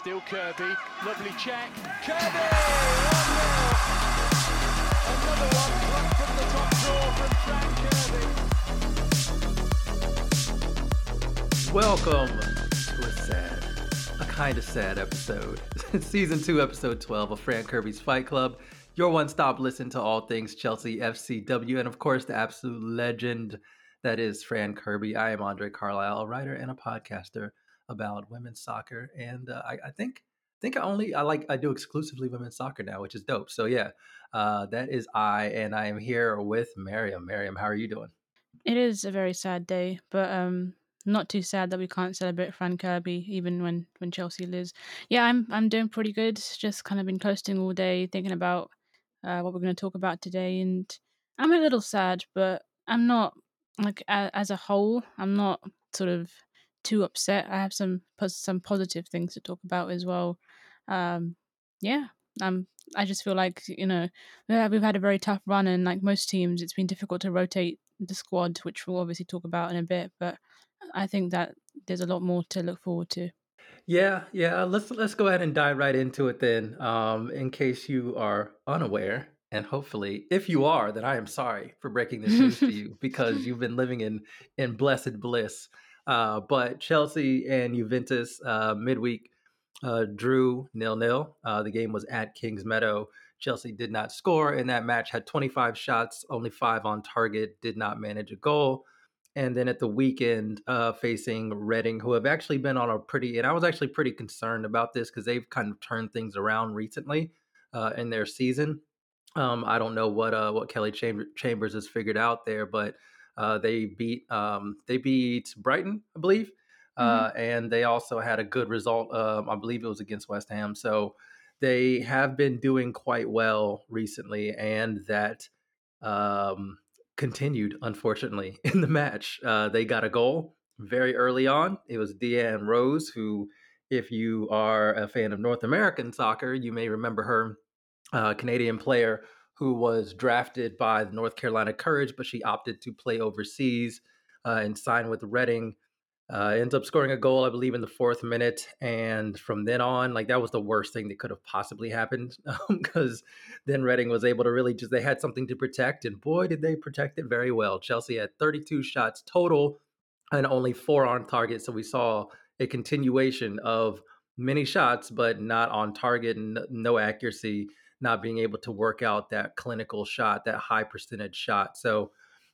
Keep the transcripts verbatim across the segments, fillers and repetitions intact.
Still Kirby, lovely check. Kirby! Another one plucked from the top drawer from Fran Kirby. Welcome to a sad, a kind of sad episode. Season two, episode twelve of Fran Kirby's Fight Club. Your one-stop listen to all things Chelsea F C W, and of course the absolute legend that is Fran Kirby. I am Andre Carlisle, a writer and a podcaster about women's soccer, and uh, I, I think think I only I like I do exclusively women's soccer now, which is dope. So yeah, uh, that is I, and I am here with Mariam. Mariam, how are you doing? It is a very sad day, but um, not too sad that we can't celebrate Fran Kirby even when when Chelsea lives. Yeah, I'm I'm doing pretty good. Just kind of been coasting all day, thinking about Uh, what we're going to talk about today, and I'm a little sad, but I'm not like a, as a whole. I'm not sort of too upset. I have some some positive things to talk about as well. Um, yeah, um, I just feel like you know we've had a very tough run, and like most teams, it's been difficult to rotate the squad, which we'll obviously talk about in a bit. But I think that there's a lot more to look forward to. Yeah, yeah. Let's let's go ahead and dive right into it then. Um, in case you are unaware, and hopefully, if you are, then I am sorry for breaking this news to you because you've been living in in blessed bliss. Uh, but Chelsea and Juventus uh, midweek uh, drew nil-nil. Uh, the game was at Kings Meadow. Chelsea did not score in that match. Had twenty-five shots, only five on target. Did not manage a goal. And then at the weekend, uh, facing Reading, who have actually been on a pretty, and I was actually pretty concerned about this because they've kind of turned things around recently uh, in their season. Um, I don't know what uh, what Kelly Chambers has figured out there, but uh, they beat um, they beat Brighton, I believe, uh, mm-hmm. and they also had a good result. Uh, I believe it was against West Ham. So they have been doing quite well recently, and that. Um, continued, unfortunately, in the match. Uh, they got a goal very early on. It was Deanne Rose, who, if you are a fan of North American soccer, you may remember her, uh, Canadian player who was drafted by the North Carolina Courage, but she opted to play overseas uh, and sign with Reading. Uh, ends up scoring a goal, I believe, in the fourth minute. And from then on, like that was the worst thing that could have possibly happened because um, then Reading was able to really just, they had something to protect. And boy, did they protect it very well. Chelsea had thirty-two shots total and only four on target. So we saw a continuation of many shots, but not on target and no accuracy, not being able to work out that clinical shot, that high percentage shot. So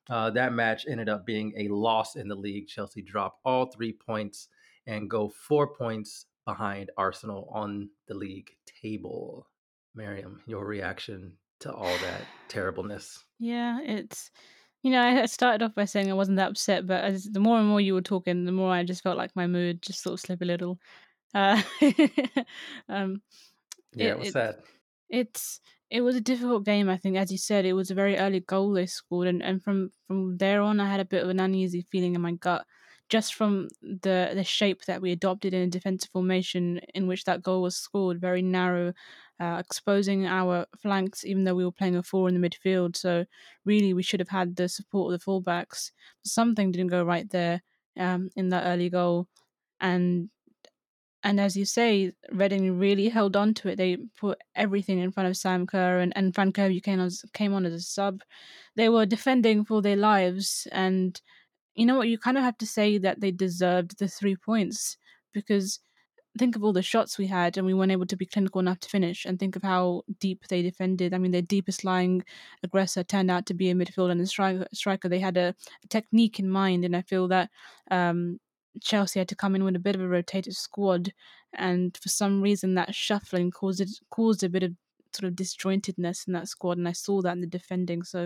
Uh, that match ended up being a loss in the league. Chelsea dropped all three points and go four points behind Arsenal on the league table. Mariam, your reaction to all that terribleness? Yeah, it's, you know, I started off by saying I wasn't that upset, but as the more and more you were talking, the more I just felt like my mood just sort of slipped a little. Uh, um, yeah, it was it, sad. It's... It was a difficult game, I think. As you said, it was a very early goal they scored. And, and from, from there on, I had a bit of an uneasy feeling in my gut, just from the, the shape that we adopted in a defensive formation in which that goal was scored, very narrow, uh, exposing our flanks, even though we were playing a four in the midfield. So really, we should have had the support of the fullbacks. Something didn't go right there um, in that early goal. And... And as you say, Reading really held on to it. They put everything in front of Sam Kerr, and, and Fran Kirby came on, came on as a sub. They were defending for their lives. And you know what? You kind of have to say that they deserved the three points because think of all the shots we had and we weren't able to be clinical enough to finish, and think of how deep they defended. I mean, their deepest lying aggressor turned out to be a midfielder and a striker. striker. They had a, a technique in mind, and I feel that... Um, Chelsea had to come in with a bit of a rotated squad, and for some reason that shuffling caused caused a bit of sort of disjointedness in that squad, and I saw that in the defending. So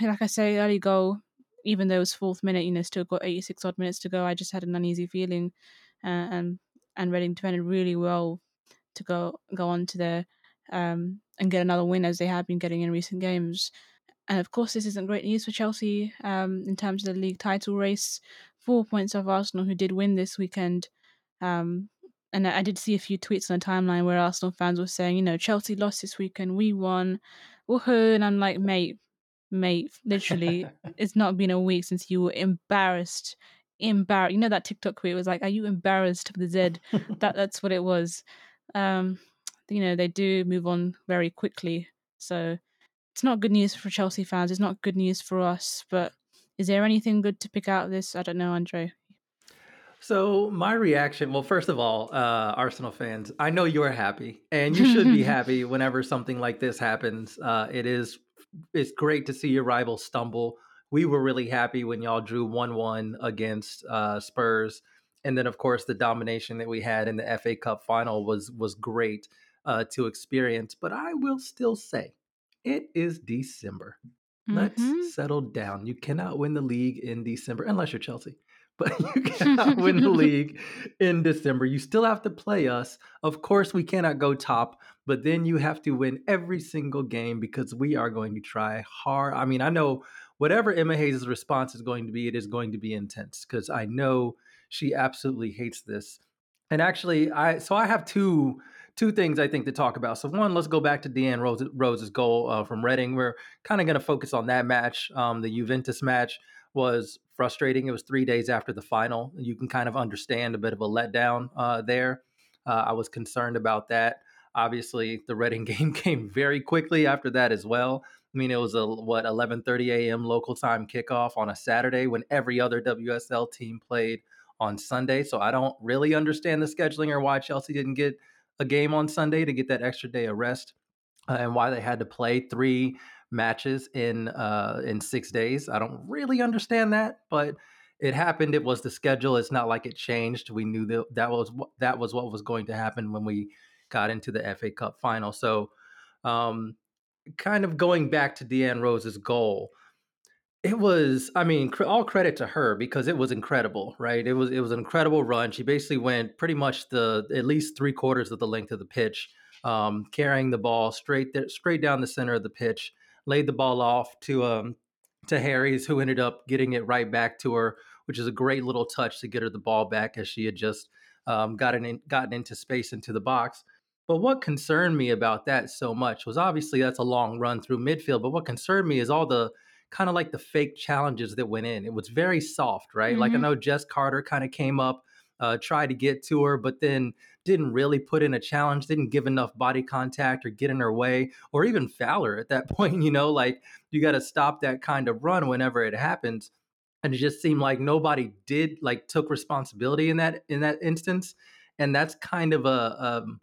like I say, early goal, even though it was fourth minute, you know, still got eighty-six odd minutes to go, I just had an uneasy feeling, uh, and and Reading defended really well to go go on to their um, and get another win as they have been getting in recent games. And of course this isn't great news for Chelsea um, in terms of the league title race. Four points off Arsenal, who did win this weekend. Um, and I, I did see a few tweets on the timeline where Arsenal fans were saying, you know, Chelsea lost this weekend, we won. Woohoo! And I'm like, mate, mate, literally, it's not been a week since you were embarrassed embarrassed. You know that TikTok where it was like, "Are you embarrassed for the Z?" that that's what it was. Um, you know, they do move on very quickly, so it's not good news for Chelsea fans. It's not good news for us. But is there anything good to pick out of this? I don't know, Andre. So my reaction, well, first of all, uh, Arsenal fans, I know you're happy, and you should be happy whenever something like this happens. Uh, it is, it's great to see your rival stumble. We were really happy when y'all drew one one against uh, Spurs. And then, of course, the domination that we had in the F A Cup final was, was great uh, to experience. But I will still say, it is December. Mm-hmm. Let's settle down. You cannot win the league in December, unless you're Chelsea. But you cannot win the league in December. You still have to play us. Of course, we cannot go top, but then you have to win every single game because we are going to try hard. I mean, I know whatever Emma Hayes' response is going to be, it is going to be intense because I know she absolutely hates this. And actually, I so I have two two things I think to talk about. So one, let's go back to Deanne Rose, Rose's goal uh, from Reading. We're kind of going to focus on that match. Um, the Juventus match was frustrating. It was three days after the final. You can kind of understand a bit of a letdown uh, there. Uh, I was concerned about that. Obviously, the Reading game came very quickly after that as well. I mean, it was a, what, eleven thirty a.m. local time kickoff on a Saturday when every other W S L team played on Sunday. So I don't really understand the scheduling or why Chelsea didn't get a game on Sunday to get that extra day of rest uh, and why they had to play three matches in uh in six days. I don't really understand that, but it happened. It was the schedule. It's not like it changed. We knew that that was that was what was going to happen when we got into the F A Cup final. So um kind of going back to Deanne Rose's goal, it was, I mean, cr- all credit to her because it was incredible, right? It was it was an incredible run. She basically went pretty much the at least three quarters of the length of the pitch, um carrying the ball straight there, straight down the center of the pitch. Laid the ball off to um, to Harry's, who ended up getting it right back to her, which is a great little touch to get her the ball back as she had just um, gotten in, gotten into space into the box. But what concerned me about that so much was obviously that's a long run through midfield. But what concerned me is all the kind of like the fake challenges that went in. It was very soft, right? Mm-hmm. Like I know Jess Carter kind of came up, uh, tried to get to her, but then didn't really put in a challenge, didn't give enough body contact or get in her way, or even Fowler at that point, you know, like you got to stop that kind of run whenever it happens. And it just seemed like nobody did like took responsibility in that, in that instance. And that's kind of a, um,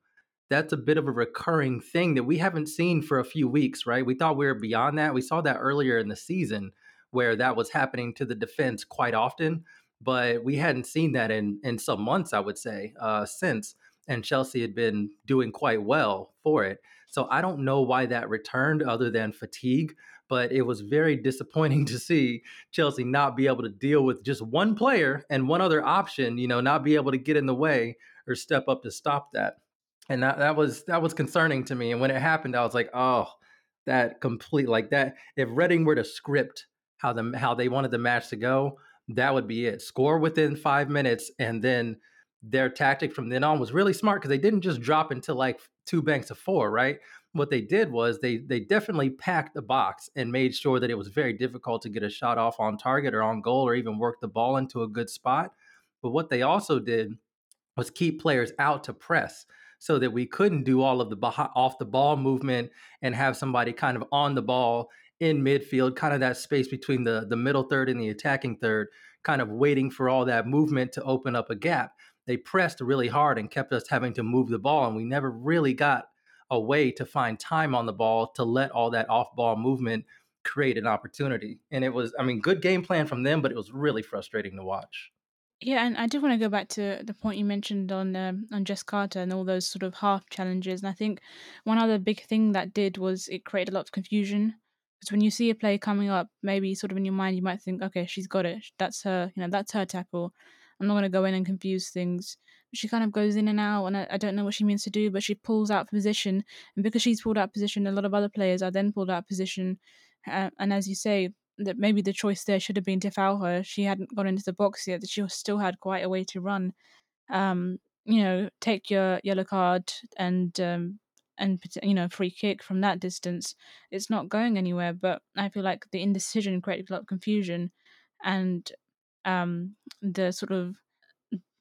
that's a bit of a recurring thing that we haven't seen for a few weeks, right? We thought we were beyond that. We saw that earlier in the season where that was happening to the defense quite often, but we hadn't seen that in, in some months, I would say, uh, since. And Chelsea had been doing quite well for it. So I don't know why that returned other than fatigue, but it was very disappointing to see Chelsea not be able to deal with just one player and one other option, you know, not be able to get in the way or step up to stop that. And that, that was that was concerning to me. And when it happened, I was like, oh, that complete like that. If Reading were to script how the how they wanted the match to go, that would be it. Score within five minutes and then their tactic from then on was really smart because they didn't just drop into like two banks of four, right? What they did was they they definitely packed the box and made sure that it was very difficult to get a shot off on target or on goal or even work the ball into a good spot. But what they also did was keep players out to press so that we couldn't do all of the beh- off the ball movement and have somebody kind of on the ball in midfield, kind of that space between the, the middle third and the attacking third, kind of waiting for all that movement to open up a gap. They pressed really hard and kept us having to move the ball, and we never really got a way to find time on the ball to let all that off-ball movement create an opportunity. And it was, I mean, good game plan from them, but it was really frustrating to watch. Yeah, and I do want to go back to the point you mentioned on um, on Jess Carter and all those sort of half challenges. And I think one other big thing that did was it created a lot of confusion. Because when you see a play coming up, maybe sort of in your mind, you might think, okay, she's got it. That's her, you know, that's her tackle. I'm not going to go in and confuse things. She kind of goes in and out, and I, I don't know what she means to do, but she pulls out position. And because she's pulled out position, a lot of other players are then pulled out position. Uh, and as you say, that maybe the choice there should have been to foul her. She hadn't gone into the box yet, that she still had quite a way to run. Um, you know, take your yellow card and, um, and you know, free kick from that distance. It's not going anywhere, but I feel like the indecision created a lot of confusion. And um, the sort of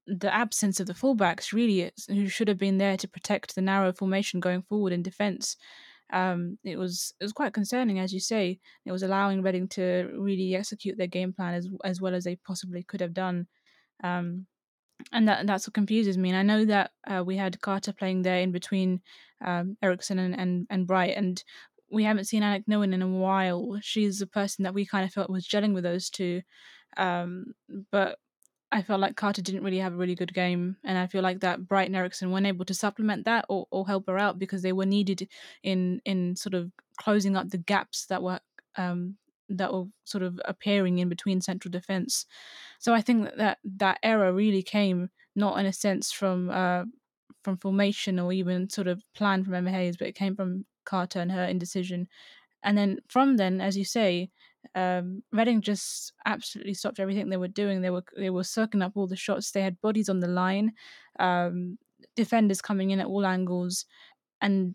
the absence of the fullbacks, really, who should have been there to protect the narrow formation going forward in defence. Um, it was it was quite concerning, as you say. It was allowing Reading to really execute their game plan as as well as they possibly could have done. Um, and that that's what confuses me. And I know that uh, we had Carter playing there in between um, Eriksson and, and, and Bright, and we haven't seen Aniek Nouwen in a while. She's the person that we kind of felt was gelling with those two. Um, but I felt like Carter didn't really have a really good game, and I feel like that Bright and Eriksson weren't able to supplement that or, or help her out, because they were needed in in sort of closing up the gaps that were um, that were sort of appearing in between central defence. So I think that, that that error really came not in a sense from uh, from formation or even sort of plan from Emma Hayes, but it came from Carter and her indecision. And then from then, as you say, Um, Reading just absolutely stopped everything they were doing. They were they were soaking up all the shots. They had bodies on the line, um, defenders coming in at all angles, and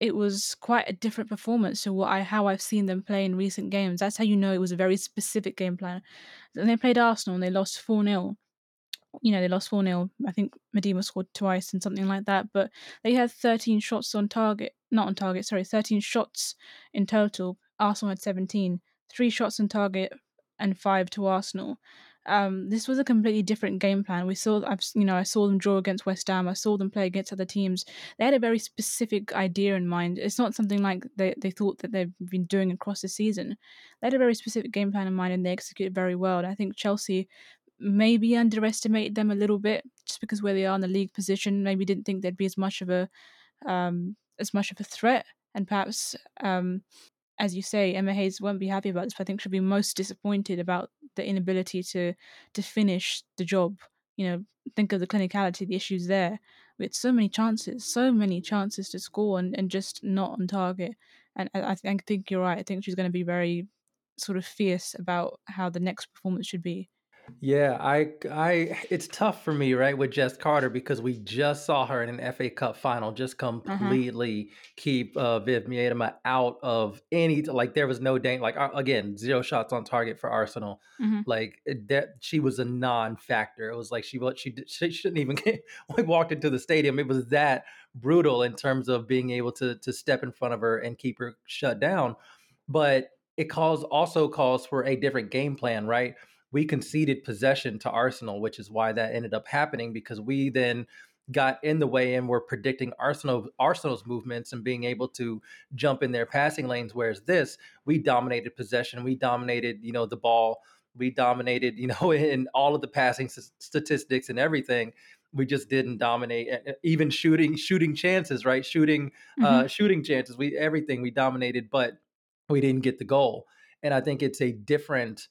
it was quite a different performance to what I how I've seen them play in recent games. That's how you know it was a very specific game plan. And they played Arsenal and they lost four nil. You know, they lost four nil. I think Miedema scored twice and something like that. But they had thirteen shots on target, not on target. Sorry, thirteen shots in total. Arsenal had seventeen. Three shots on target and five to Arsenal. Um, this was a completely different game plan. We saw, I've, you know, I saw them draw against West Ham. I saw them play against other teams. They had a very specific idea in mind. It's not something like they, they thought that they've been doing across the season. They had a very specific game plan in mind, and they executed very well. And I think Chelsea maybe underestimated them a little bit, just because where they are in the league position, maybe didn't think they'd be as much of a um, as much of a threat, and perhaps. Um, As you say, Emma Hayes won't be happy about this, but I think she'll be most disappointed about the inability to to finish the job. You know, think of the clinicality, the issues there. We had so many chances, so many chances to score and, and just not on target. And I, I think you're right. I think she's going to be very sort of fierce about how the next performance should be. Yeah, I, I, it's tough for me, right, with Jess Carter, because we just saw her in an F A Cup final just completely uh-huh. keep uh, Viv Miedema out of any, like there was no danger, like again, zero shots on target for Arsenal. Mm-hmm. Like that, she was a non-factor. It was like she she, she shouldn't even get, like, walked into the stadium. It was that brutal in terms of being able to to step in front of her and keep her shut down. But it calls also calls for a different game plan, right? We conceded possession to Arsenal, which is why that ended up happening, because we then got in the way and were predicting Arsenal Arsenal's movements and being able to jump in their passing lanes. Whereas this, we dominated possession. We dominated, you know, the ball. We dominated, you know, in all of the passing s- statistics and everything. We just didn't dominate, even shooting shooting chances, right? Shooting mm-hmm. uh, shooting chances. We everything we dominated, but we didn't get the goal. And I think it's a different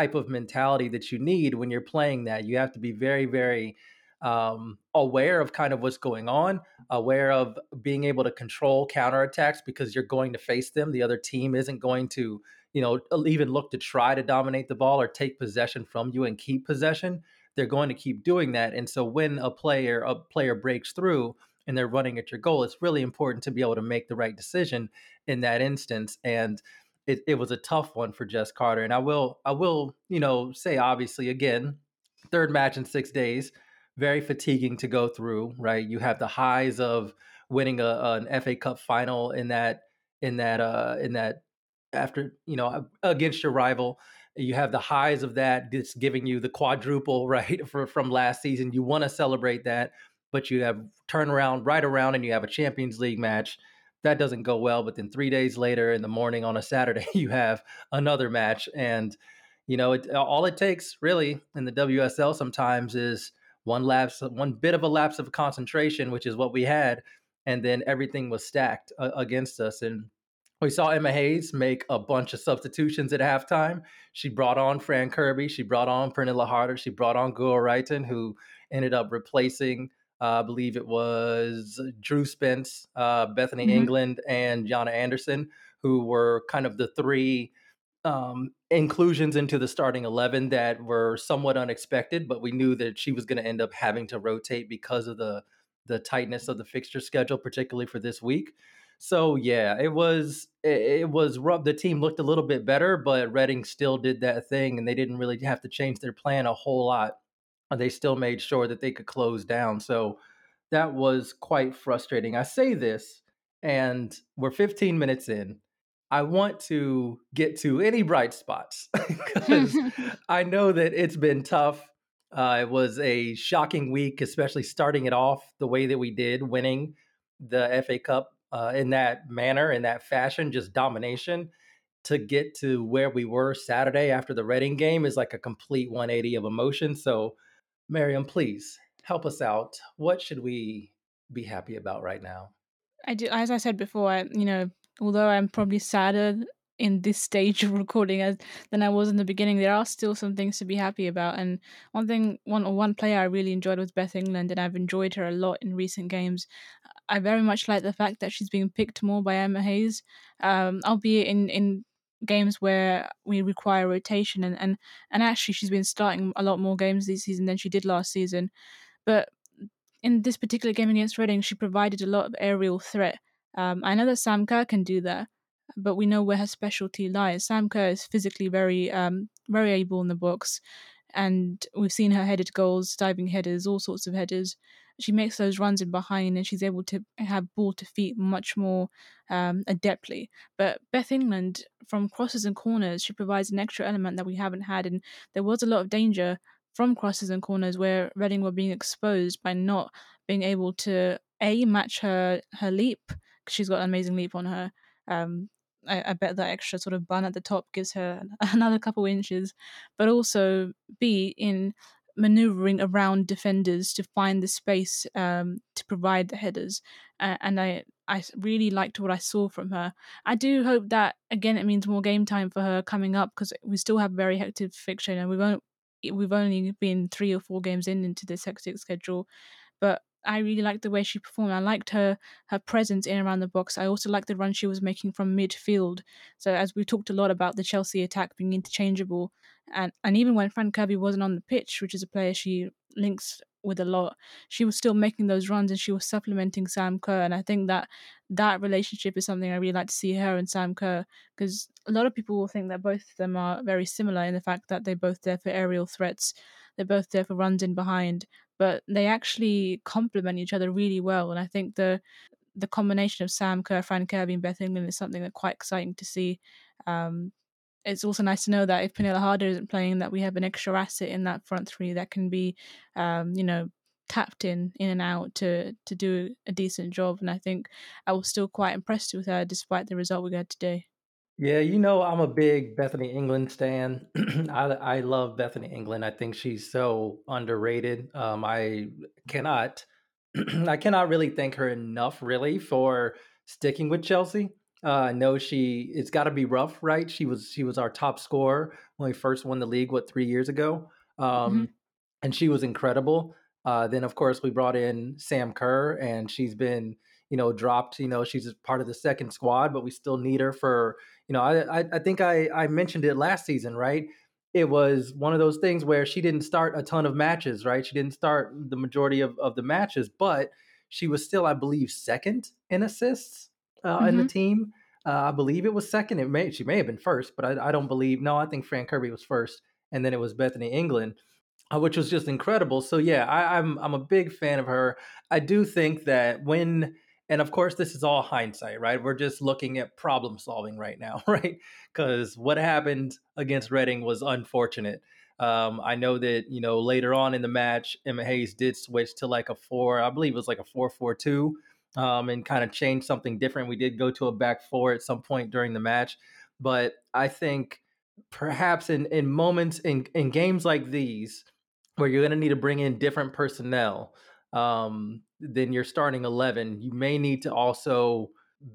type of mentality that you need when you're playing that. You have to be very, very um, aware of kind of what's going on, aware of being able to control counterattacks, because you're going to face them. The other team isn't going to, you know, even look to try to dominate the ball or take possession from you and keep possession. They're going to keep doing that. And so when a player, a player breaks through and they're running at your goal, it's really important to be able to make the right decision in that instance. And It, it was a tough one for Jess Carter. And I will, I will, you know, say, obviously, again, third match in six days, very fatiguing to go through, right? You have the highs of winning a, an F A Cup final in that, in that, uh, in that after, you know, against your rival. You have the highs of that. It's giving you the quadruple, right, for, from last season. You want to celebrate that, but you have turnaround right around and you have a Champions League match. That doesn't go well, but then three days later in the morning on a Saturday, you have another match. And, you know, it, all it takes really in the W S L sometimes is one lapse, one bit of a lapse of concentration, which is what we had. And then everything was stacked uh, against us. And we saw Emma Hayes make a bunch of substitutions at halftime. She brought on Fran Kirby. She brought on Pernilla Harder. She brought on Guro Reiten, who ended up replacing Uh, I believe it was Drew Spence, uh, Bethany mm-hmm. England, and Jana Anderson, who were kind of the three um, inclusions into the starting eleven that were somewhat unexpected, but we knew that she was going to end up having to rotate because of the the tightness of the fixture schedule, particularly for this week. So yeah, it was it, it was rough. The team looked a little bit better, but Reading still did that thing, and they didn't really have to change their plan a whole lot. They still made sure that they could close down. So that was quite frustrating. I say this, and we're fifteen minutes in. I want to get to any bright spots because I know that it's been tough. Uh, it was a shocking week, especially starting it off the way that we did, winning the F A Cup uh, in that manner, in that fashion, just domination. To get to where we were Saturday after the Reading game is like a complete one eighty of emotion. So, Mariam, please help us out. What should we be happy about right now? I do, as I said before, I, you know, although I'm probably sadder in this stage of recording as, than I was in the beginning, there are still some things to be happy about. And one thing, one or one player I really enjoyed was Beth England, and I've enjoyed her a lot in recent games. I very much like the fact that she's being picked more by Emma Hayes, um, albeit in in. games where we require rotation, and, and and actually she's been starting a lot more games this season than she did last season. But in this particular game against Reading, she provided a lot of aerial threat. Um, I know that Sam Kerr can do that, but we know where her specialty lies. Sam Kerr is physically very, um, very able in the box, and we've seen her headed goals, diving headers, all sorts of headers. She makes those runs in behind, and she's able to have ball to feet much more um, adeptly. But Beth England, from crosses and corners, she provides an extra element that we haven't had. And there was a lot of danger from crosses and corners where Reading were being exposed by not being able to, A, match her, her leap, because she's got an amazing leap on her. Um, I, I bet that extra sort of bun at the top gives her another couple inches. But also, B, in maneuvering around defenders to find the space um, to provide the headers. Uh, and I, I really liked what I saw from her. I do hope that, again, it means more game time for her coming up, because we still have a very hectic fixture, and we've only, we've only been three or four games in into this hectic schedule. But I really liked the way she performed. I liked her her presence in and around the box. I also liked the run she was making from midfield. So as we talked a lot about the Chelsea attack being interchangeable, and, and even when Fran Kirby wasn't on the pitch, which is a player she links with a lot, she was still making those runs, and she was supplementing Sam Kerr. And I think that that relationship is something I really like to see, her and Sam Kerr, because a lot of people will think that both of them are very similar in the fact that they're both there for aerial threats. They're both there for runs in behind, but they actually complement each other really well. And I think the the combination of Sam Kerr, Fran Kirby and Beth England is something that's quite exciting to see. Um, it's also nice to know that if Pernilla Harder isn't playing, that we have an extra asset in that front three that can be, um, you know, tapped in, in and out to, to do a decent job. And I think I was still quite impressed with her despite the result we got today. Yeah, you know, I'm a big Bethany England stan. I, I love Bethany England. I think she's so underrated. Um, I cannot, I cannot really thank her enough, really, for sticking with Chelsea. Uh, no, she it's got to be rough, right? She was she was our top scorer when we first won the league, what, three years ago, um, mm-hmm. and she was incredible. Uh, then of course we brought in Sam Kerr, and she's been, you know, dropped. You know, she's part of the second squad, but we still need her for. You know, I I think I, I mentioned it last season, right? It was one of those things where she didn't start a ton of matches, right? She didn't start the majority of, of the matches, but she was still, I believe, second in assists uh, mm-hmm. in the team. Uh, I believe it was second. It may She may have been first, but I, I don't believe. No, I think Fran Kirby was first, and then it was Bethany England, uh, which was just incredible. So, yeah, I, I'm I'm a big fan of her. I do think that when... And of course, this is all hindsight, right? We're just looking at problem solving right now, right? Because what happened against Reading was unfortunate. Um, I know that, you know, later on in the match, Emma Hayes did switch to like a four, I believe it was like a four four two, um, and kind of changed something different. We did go to a back four at some point during the match. But I think perhaps in, in moments in, in games like these, where you're going to need to bring in different personnel, um, then you're starting eleven. You may need to also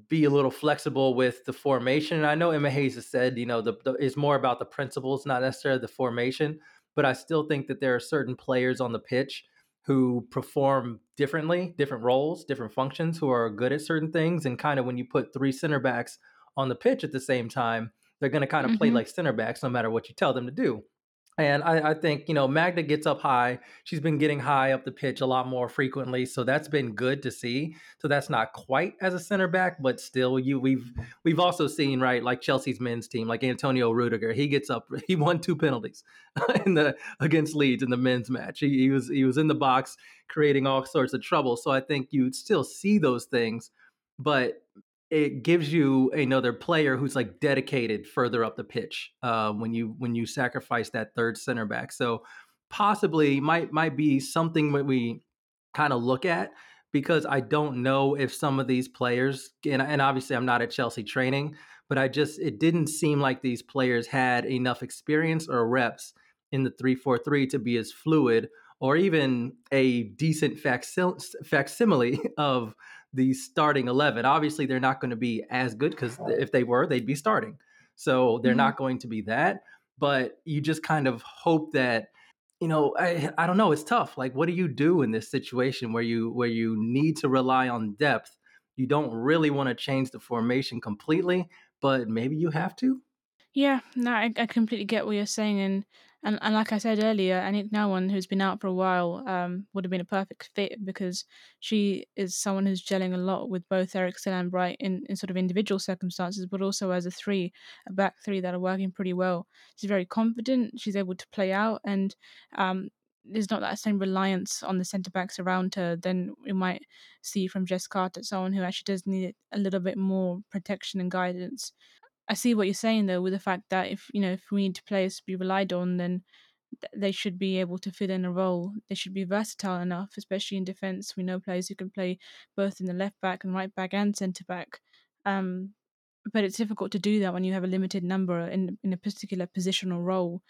be a little flexible with the formation. And I know Emma Hayes has said, you know, the, the, it's more about the principles, not necessarily the formation, but I still think that there are certain players on the pitch who perform differently, different roles, different functions, who are good at certain things. And kind of when you put three center backs on the pitch at the same time, they're going to kind of mm-hmm. play like center backs no matter what you tell them to do. And I, I think, you know, Magda gets up high. She's been getting high up the pitch a lot more frequently. So that's been good to see. So that's not quite as a center back, but still you we've we've also seen, right, like Chelsea's men's team, like Antonio Rudiger, he gets up, he won two penalties in the against Leeds in the men's match. He, he was he was in the box creating all sorts of trouble. So I think you'd still see those things, but it gives you another player who's like dedicated further up the pitch uh, when you when you sacrifice that third center back. So possibly might might be something that we kind of look at, because I don't know if some of these players, and, and obviously I'm not at Chelsea training, but I just, it didn't seem like these players had enough experience or reps in the three four three to be as fluid or even a decent facsimile, facsimile of the starting eleven. Obviously, they're not going to be as good, because if they were, they'd be starting. So they're mm-hmm. not going to be that. But you just kind of hope that, you know, I, I don't know. It's tough. Like, what do you do in this situation where you where you need to rely on depth? You don't really want to change the formation completely, but maybe you have to. Yeah, no, I, I completely get what you're saying. And and, and like I said earlier, Aniek Nouwen, who's been out for a while, um, would have been a perfect fit, because she is someone who's gelling a lot with both Eriksson and Bright in, in sort of individual circumstances, but also as a three, a back three that are working pretty well. She's very confident. She's able to play out, and um, there's not that same reliance on the centre-backs around her than we might see from Jess Carter, someone who actually does need a little bit more protection and guidance. I see what you're saying, though, with the fact that if, you know, if we need to players to be relied on, then th- they should be able to fill in a role. They should be versatile enough, especially in defence. We know players who can play both in the left back and right back and centre back. Um, but it's difficult to do that when you have a limited number in in a particular position or role.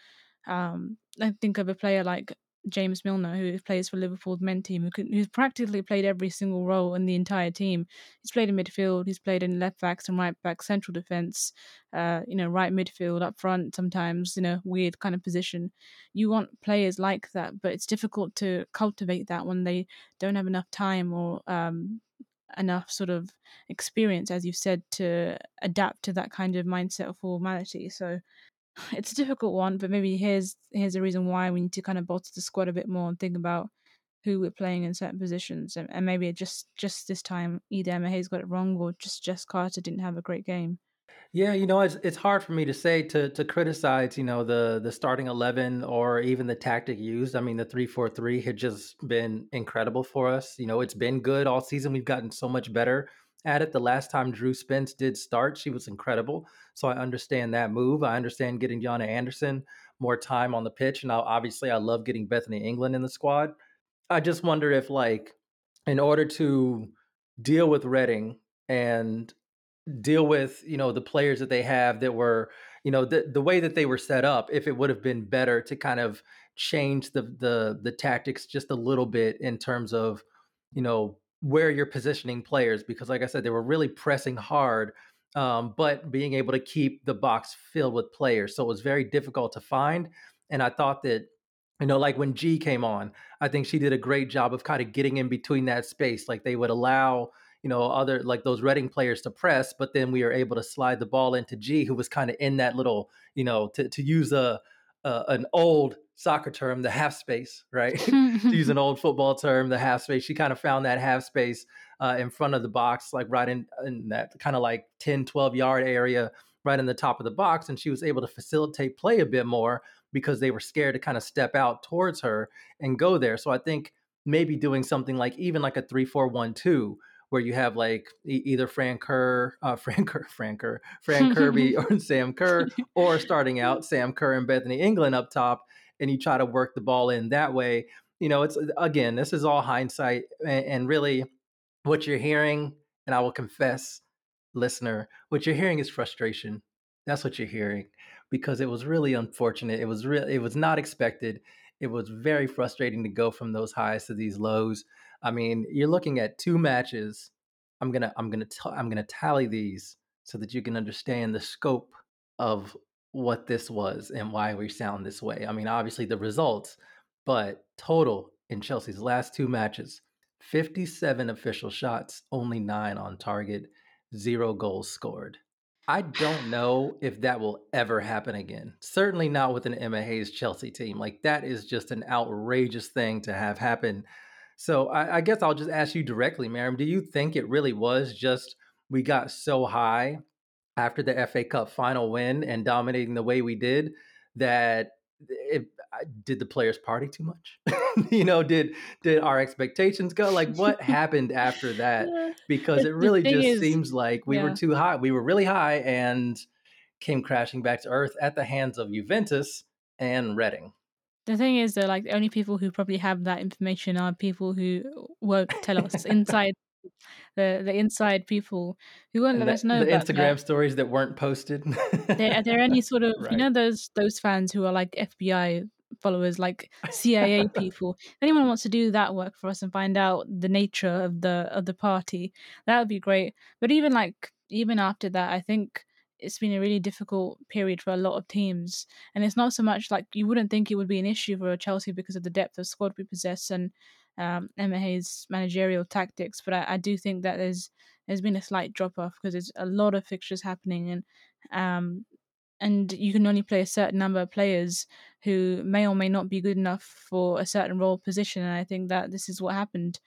Um, I think of a player like James Milner, who plays for Liverpool's men team, who can, who's practically played every single role in the entire team. He's played in midfield, he's played in left backs and right back, central defence, uh, you know, right midfield, up front sometimes, in a weird kind of position. You want players like that, but it's difficult to cultivate that when they don't have enough time or um, enough sort of experience, as you've said, to adapt to that kind of mindset of formality. So it's a difficult one, but maybe here's here's the reason why we need to kind of bolster the squad a bit more and think about who we're playing in certain positions. And, and maybe just just this time, either Emma Hayes got it wrong or just Jess Carter didn't have a great game. Yeah, you know, it's it's hard for me to say to to criticize, you know, the the starting eleven or even the tactic used. I mean, the three four three had just been incredible for us. You know, it's been good all season. We've gotten so much better at it. The last time Drew Spence did start, she was incredible. So I understand that move. I understand getting Jana Anderson more time on the pitch. And I'll, obviously, I love getting Bethany England in the squad. I just wonder if, like, in order to deal with Reading and deal with, you know, the players that they have that were, you know, the, the way that they were set up, if it would have been better to kind of change the the the tactics just a little bit in terms of, you know, where you're positioning players, because like I said, they were really pressing hard, um, but being able to keep the box filled with players. So it was very difficult to find. And I thought that, you know, like when G came on, I think she did a great job of kind of getting in between that space. Like they would allow, you know, other, like those Reading players to press, but then we were able to slide the ball into G, who was kind of in that little, you know, to, to use a, a an old soccer term, the half space, right? To use an old football term, the half space. She kind of found that half space uh, in front of the box, like right in, in that kind of like ten, twelve yard area, right in the top of the box. And she was able to facilitate play a bit more because they were scared to kind of step out towards her and go there. So I think maybe doing something like even like a three four one two, where you have like e- either Fran Kerr, uh, Fran Kerr, Fran Kerr, Fran Kirby or Sam Kerr, or starting out Sam Kerr and Bethany England up top, and you try to work the ball in that way. You know, it's, again, this is all hindsight, and, and really what you're hearing, and I will confess, listener, what you're hearing is frustration. That's what you're hearing, because it was really unfortunate. It was really, it was not expected. It was very frustrating to go from those highs to these lows. I mean, you're looking at two matches. I'm going to, I'm going to, t- I'm going to tally these so that you can understand the scope of what this was and why we sound this way. I mean, obviously the results, but total in Chelsea's last two matches, fifty-seven official shots, only nine on target, zero goals scored. I don't know if that will ever happen again. Certainly not with an Emma Hayes Chelsea team. Like, that is just an outrageous thing to have happen. So I, I guess I'll just ask you directly, Mariam, do you think it really was just we got so high after the F A Cup final win and dominating the way we did that it, did the players party too much? you know, did did our expectations go? Like, what happened after that? Because the, it really just is, seems like we yeah. were too high. We were really high and came crashing back to earth at the hands of Juventus and Reading. The thing is, though, like, the only people who probably have that information are people who won't tell us inside the the inside people who won't let us know. The about Instagram that. Stories that weren't posted. there, are there any sort of right. you know those those fans who are like F B I followers, like C I A people? If anyone wants to do that work for us and find out the nature of the of the party, that would be great. But even like even after that, I think it's been a really difficult period for a lot of teams, and it's not so much like you wouldn't think it would be an issue for Chelsea because of the depth of squad we possess and um, Emma Hayes' managerial tactics, but I, I do think that there's there's been a slight drop off because there's a lot of fixtures happening, and um, and you can only play a certain number of players who may or may not be good enough for a certain role position, and I think that this is what happened.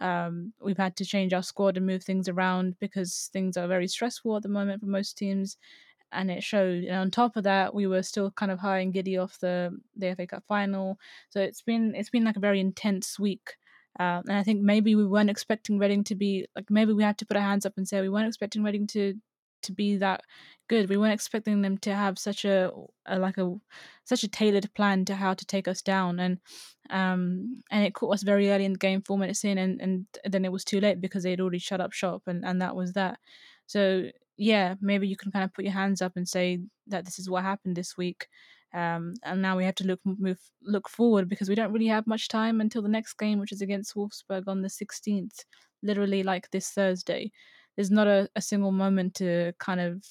Um, we've had to change our squad and move things around because things are very stressful at the moment for most teams, and it showed. And on top of that, we were still kind of high and giddy off the, the F A Cup final, so it's been it's been like a very intense week. Uh, and I think maybe we weren't expecting Reading to be like maybe we had to put our hands up and say we weren't expecting Reading to to be that good. We weren't expecting them to have such a, a like a such a tailored plan to how to take us down, and um and it caught us very early in the game, four minutes in, and and then it was too late because they'd already shut up shop, and and that was that. So yeah, maybe you can kind of put your hands up and say that this is what happened this week, um and now we have to look move look forward because we don't really have much time until the next game, which is against Wolfsburg on the sixteenth, literally like this Thursday. There's not a, a single moment to kind of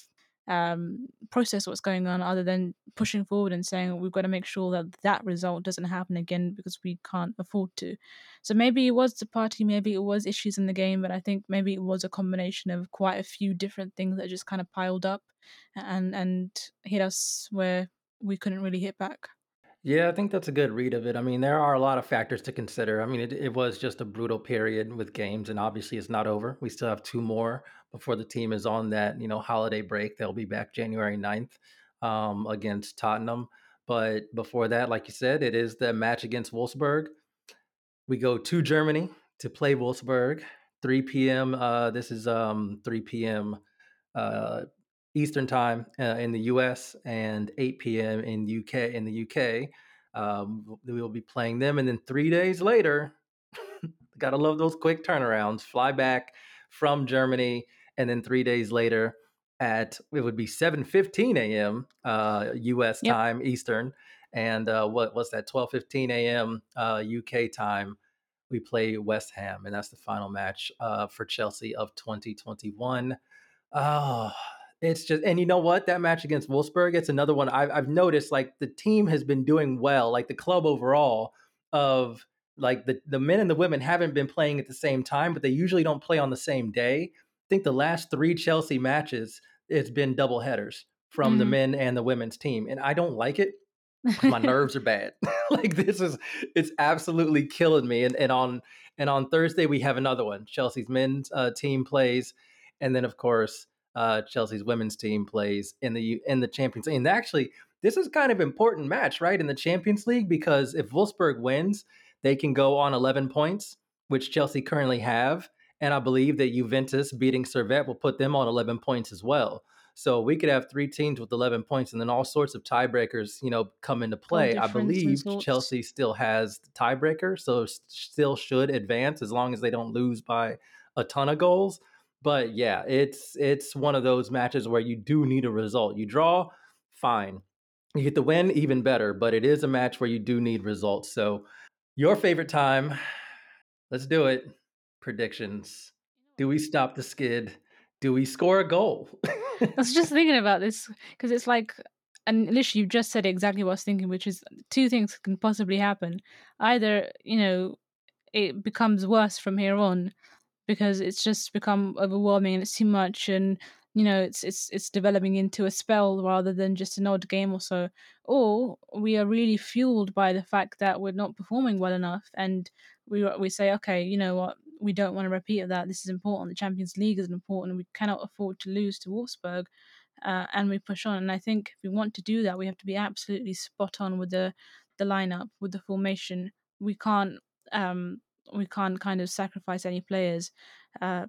um, process what's going on other than pushing forward and saying we've got to make sure that that result doesn't happen again because we can't afford to. So maybe it was the party, maybe it was issues in the game, but I think maybe it was a combination of quite a few different things that just kind of piled up and, and hit us where we couldn't really hit back. Yeah, I think that's a good read of it. I mean, there are a lot of factors to consider. I mean, it, it was just a brutal period with games, and obviously it's not over. We still have two more before the team is on that, you know, holiday break. They'll be back January ninth um, against Tottenham. But before that, like you said, it is the match against Wolfsburg. We go to Germany to play Wolfsburg, three p.m. Uh, this is um, three p.m. Uh, Eastern time uh, in the U S and eight p.m. in U K in the U K. Um, we will be playing them, and then three days later, gotta love those quick turnarounds. Fly back from Germany, and then three days later, at it would be seven fifteen a.m. Uh, U S yep. time Eastern, and uh, what what's that? twelve fifteen a.m. Uh, U K time. We play West Ham, and that's the final match uh, for Chelsea of twenty twenty-one. Oh. It's just, and you know what? That match against Wolfsburg, it's another one I've, I've noticed, like, the team has been doing well, like the club overall, of like the, the men and the women haven't been playing at the same time, but they usually don't play on the same day. I think the last three Chelsea matches, it's been double headers from mm-hmm. the men and the women's team. And I don't like it. My nerves are bad. Like, this is, it's absolutely killing me. And, and on, and on Thursday, we have another one. Chelsea's men's uh, team plays. And then, of course, Uh, Chelsea's women's team plays in the in the Champions League. And actually, this is kind of important match, right, in the Champions League, because if Wolfsburg wins, they can go on eleven points, which Chelsea currently have. And I believe that Juventus beating Servette will put them on eleven points as well. So we could have three teams with eleven points, and then all sorts of tiebreakers, you know, come into play. I believe results. Chelsea still has the tiebreaker, so still should advance as long as they don't lose by a ton of goals. But yeah, it's it's one of those matches where you do need a result. You draw, fine. You get the win, even better. But it is a match where you do need results. So your favorite time, let's do it. Predictions. Do we stop the skid? Do we score a goal? I was just thinking about this because it's like, and literally you just said exactly what I was thinking, which is two things can possibly happen. Either, you know, it becomes worse from here on, because it's just become overwhelming and it's too much, and you know, it's it's it's developing into a spell rather than just an odd game or so. Or we are really fueled by the fact that we're not performing well enough, and we we say, okay, you know what, we don't want to repeat of that. This is important. The Champions League is important. We cannot afford to lose to Wolfsburg, uh, and we push on. And I think if we want to do that, we have to be absolutely spot on with the the lineup, with the formation. We can't um we can't kind of sacrifice any players. Uh,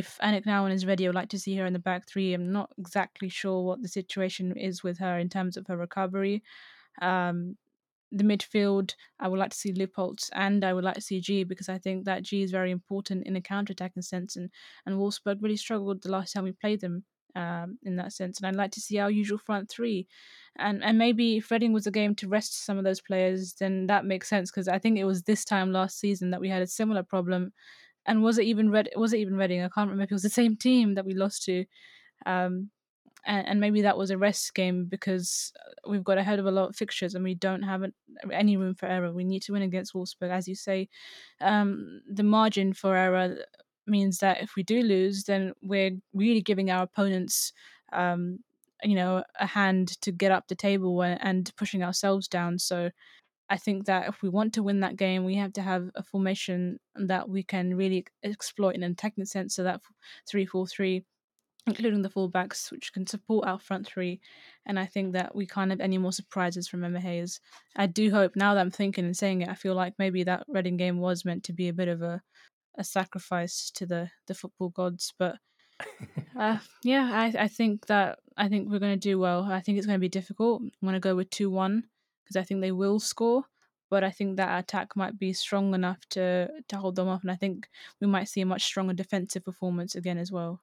If Aniek Nouwen is ready, I'd like to see her in the back three. I'm not exactly sure what the situation is with her in terms of her recovery. Um, the midfield, I would like to see Lippoltz, and I would like to see G, because I think that G is very important in a counter-attacking sense. And, and Wolfsburg really struggled the last time we played them um, in that sense. And I'd like to see our usual front three. And, and maybe if Reading was a game to rest some of those players, then that makes sense, because I think it was this time last season that we had a similar problem. And was it even Red? Was it even Reading? I can't remember if it was the same team that we lost to, um, and, and maybe that was a rest game because we've got ahead of a lot of fixtures and we don't have any room for error. We need to win against Wolfsburg, as you say. Um, the margin for error means that if we do lose, then we're really giving our opponents, um, you know, a hand to get up the table and, and pushing ourselves down. So I think that if we want to win that game, we have to have a formation that we can really exploit in a technical sense. So that three four three, including the fullbacks, which can support our front three. And I think that we can't have any more surprises from Emma Hayes. I do hope, now that I'm thinking and saying it, I feel like maybe that Reading game was meant to be a bit of a, a sacrifice to the, the football gods. But uh, yeah, I, I think that I think we're going to do well. I think it's going to be difficult. I'm going to go with two one. I think they will score, but I think that attack might be strong enough to to hold them off, and I think we might see a much stronger defensive performance again as well.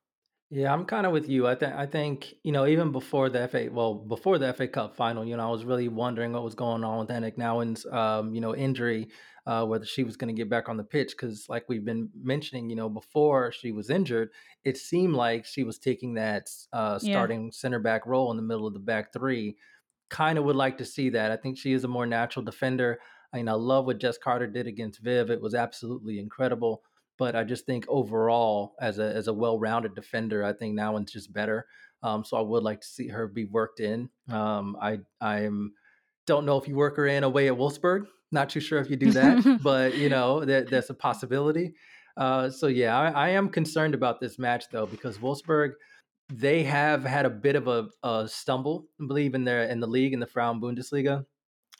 Yeah, I'm kind of with you. I think I think you know, even before the F A well before the F A Cup final, you know, I was really wondering what was going on with Aniek Nouwen's um, you know injury, uh, whether she was going to get back on the pitch, because like we've been mentioning, you know, before she was injured, it seemed like she was taking that uh, starting yeah. center back role in the middle of the back three. Kind of would like to see that. I think she is a more natural defender. I mean, I love what Jess Carter did against Viv. It was absolutely incredible. But I just think overall, as a as a well-rounded defender, I think Nouwen's just better. Um, so I would like to see her be worked in. Um, I I'm don't know if you work her in away at Wolfsburg. Not too sure if you do that, but you know that that's a possibility. Uh, so yeah, I, I am concerned about this match though, because Wolfsburg, they have had a bit of a, a stumble, I believe, in their in the league, in the Frauen Bundesliga.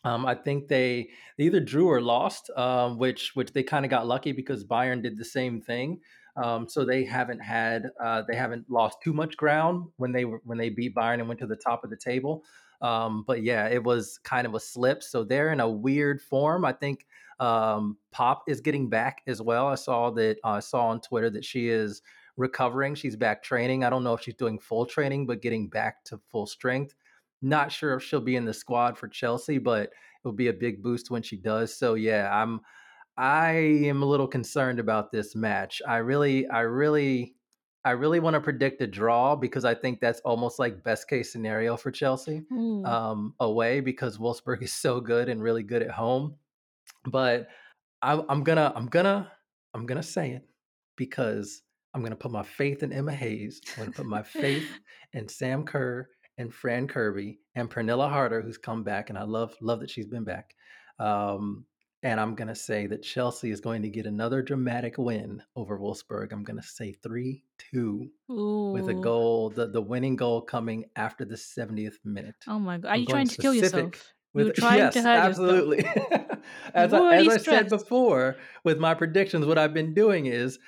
Um, I think they, they either drew or lost, um, which which they kind of got lucky because Bayern did the same thing. Um, so they haven't had uh, they haven't lost too much ground when they were, when they beat Bayern and went to the top of the table. Um, but yeah, it was kind of a slip. So they're in a weird form. I think um, Pop is getting back as well. I saw that I uh, saw on Twitter that she is recovering. She's back training. I don't know if she's doing full training, but getting back to full strength. Not sure if she'll be in the squad for Chelsea, but it'll be a big boost when she does. So yeah, I'm, I am a little concerned about this match. I really, I really, I really want to predict a draw, because I think that's almost like best case scenario for Chelsea mm. um, away, because Wolfsburg is so good and really good at home. But I, I'm gonna, I'm gonna, I'm gonna say it, because I'm going to put my faith in Emma Hayes. I'm going to put my faith in Sam Kerr and Fran Kirby and Pernilla Harder, who's come back. And I love, love that she's been back. Um, and I'm going to say that Chelsea is going to get another dramatic win over Wolfsburg. I'm going to say three two Ooh. With a goal, the, the winning goal coming after the seventieth minute. Oh my God. Are I'm you trying to kill yourself? With, You're trying yes, to hurt absolutely. as I, as I said before, with my predictions, what I've been doing is,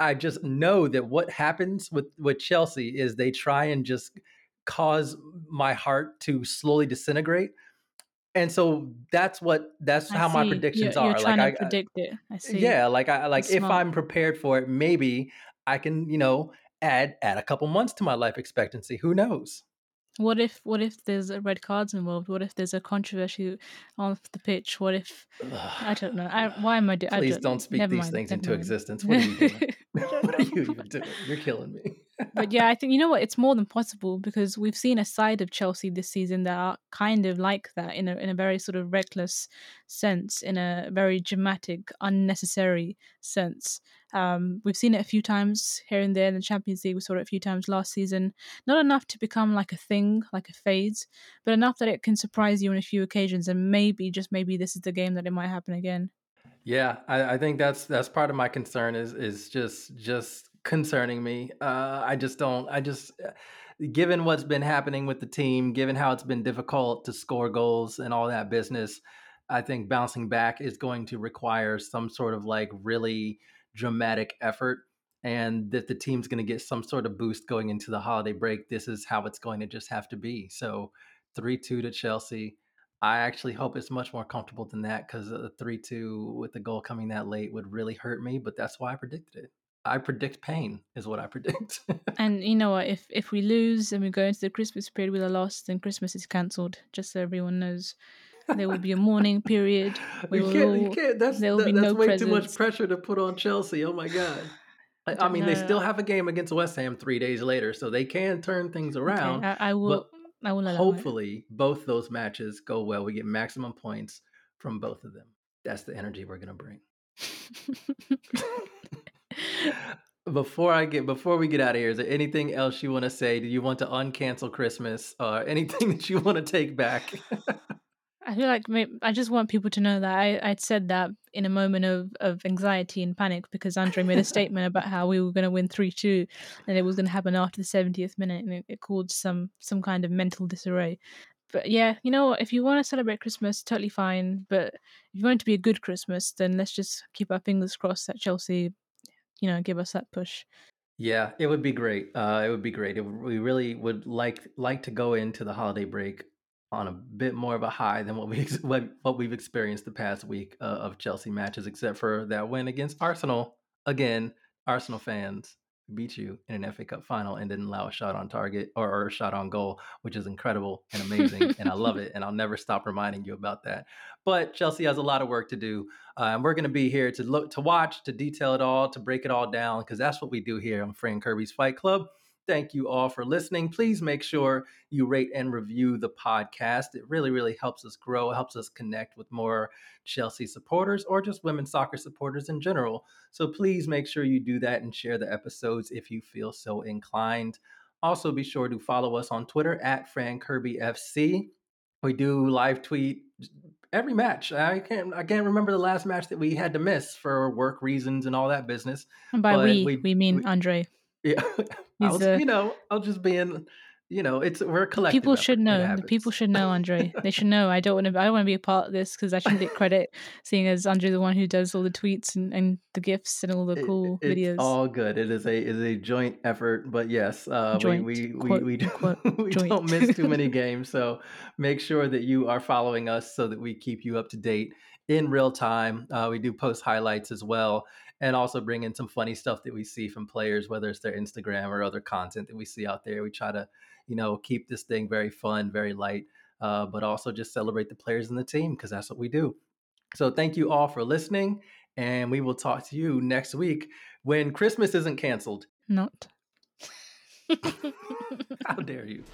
I just know that what happens with, with Chelsea is they try and just cause my heart to slowly disintegrate. And so that's what, that's I how see. my predictions you're, you're are. Trying like to I predict it. I see. Yeah. Like I, like that's if smart. I'm prepared for it, maybe I can, you know, add, add a couple months to my life expectancy. Who knows? What if what if there's red cards involved? What if there's a controversy on the pitch? What if I don't know? I, why am I doing? Please I don't, don't speak these mind, things into mind. existence. What are you doing? What are you even doing? You're killing me. But yeah, I think, you know what, it's more than possible, because we've seen a side of Chelsea this season that are kind of like that in a in a very sort of reckless sense, in a very dramatic, unnecessary sense. Um, we've seen it a few times here and there in the Champions League. We saw it a few times last season. Not enough to become like a thing, like a phase, but enough that it can surprise you on a few occasions, and maybe, just maybe, this is the game that it might happen again. Yeah, I, I think that's that's part of my concern is is just just concerning me. Uh, I just don't. I just, given what's been happening with the team, given how it's been difficult to score goals and all that business, I think bouncing back is going to require some sort of like really dramatic effort, and that the team's going to get some sort of boost going into the holiday break. This is how it's going to just have to be. So three two to Chelsea. I actually hope it's much more comfortable than that, because a three two with the goal coming that late would really hurt me, but that's why I predicted it. I predict pain is what I predict. And you know what, if if we lose and we go into the Christmas period with a loss, then Christmas is cancelled, just so everyone knows. There will be a mourning period. We you can't, you can't. That's, there will that, be that's no way presents. Too much pressure to put on Chelsea. Oh my God. I, I, I mean, know. They still have a game against West Ham three days later, so they can turn things around. Okay, I, I will. I will. Hopefully, both those matches go well. We get maximum points from both of them. That's the energy we're going to bring. Before I get, before we get out of here, is there anything else you want to say? Do you want to uncancel Christmas? Uh, anything that you want to take back? I feel like maybe, I just want people to know that I, I'd said that in a moment of, of anxiety and panic, because Andre made a statement about how we were going to win three two and it was going to happen after the seventieth minute, and it, it caused some some kind of mental disarray. But yeah, you know what? If you want to celebrate Christmas, totally fine. But if you want it to be a good Christmas, then let's just keep our fingers crossed that Chelsea, you know, give us that push. Yeah, it would be great. Uh, it would be great. It, we really would like like to go into the holiday break on a bit more of a high than what we what we've experienced the past week uh, of Chelsea matches, except for that win against Arsenal. Again, Arsenal fans beat you in an F A Cup final and didn't allow a shot on target or, or a shot on goal, which is incredible and amazing, and I love it. And I'll never stop reminding you about that. But Chelsea has a lot of work to do, uh, and we're going to be here to look, to watch, to detail it all, to break it all down, because that's what we do here on Fran Kirby's Fight Club. Thank you all for listening. Please make sure you rate and review the podcast. It really, really helps us grow, helps us connect with more Chelsea supporters or just women's soccer supporters in general. So please make sure you do that and share the episodes if you feel so inclined. Also, be sure to follow us on Twitter at Fran Kirby F C. We do live tweet every match. I can't, I can't remember the last match that we had to miss for work reasons and all that business. And by but we, we, we mean we, Andre. Yeah, I was, a, you know, I'll just be in, you know, it's we're collective. People should know. The people should know, Andre. They should know. I don't want to. I don't want to be a part of this, because I shouldn't get credit, seeing as Andre's the one who does all the tweets and, and the gifs and all the cool it, it's videos. It's all good. It is a is a joint effort, but yes, uh, joint, we we quote, we, we, quote, we don't miss too many games. So make sure that you are following us so that we keep you up to date in real time. Uh, we do post highlights as well, and also bring in some funny stuff that we see from players, whether it's their Instagram or other content that we see out there. We try to, you know, keep this thing very fun, very light, uh, but also just celebrate the players and the team, because that's what we do. So thank you all for listening, and we will talk to you next week when Christmas isn't canceled. Not. How dare you.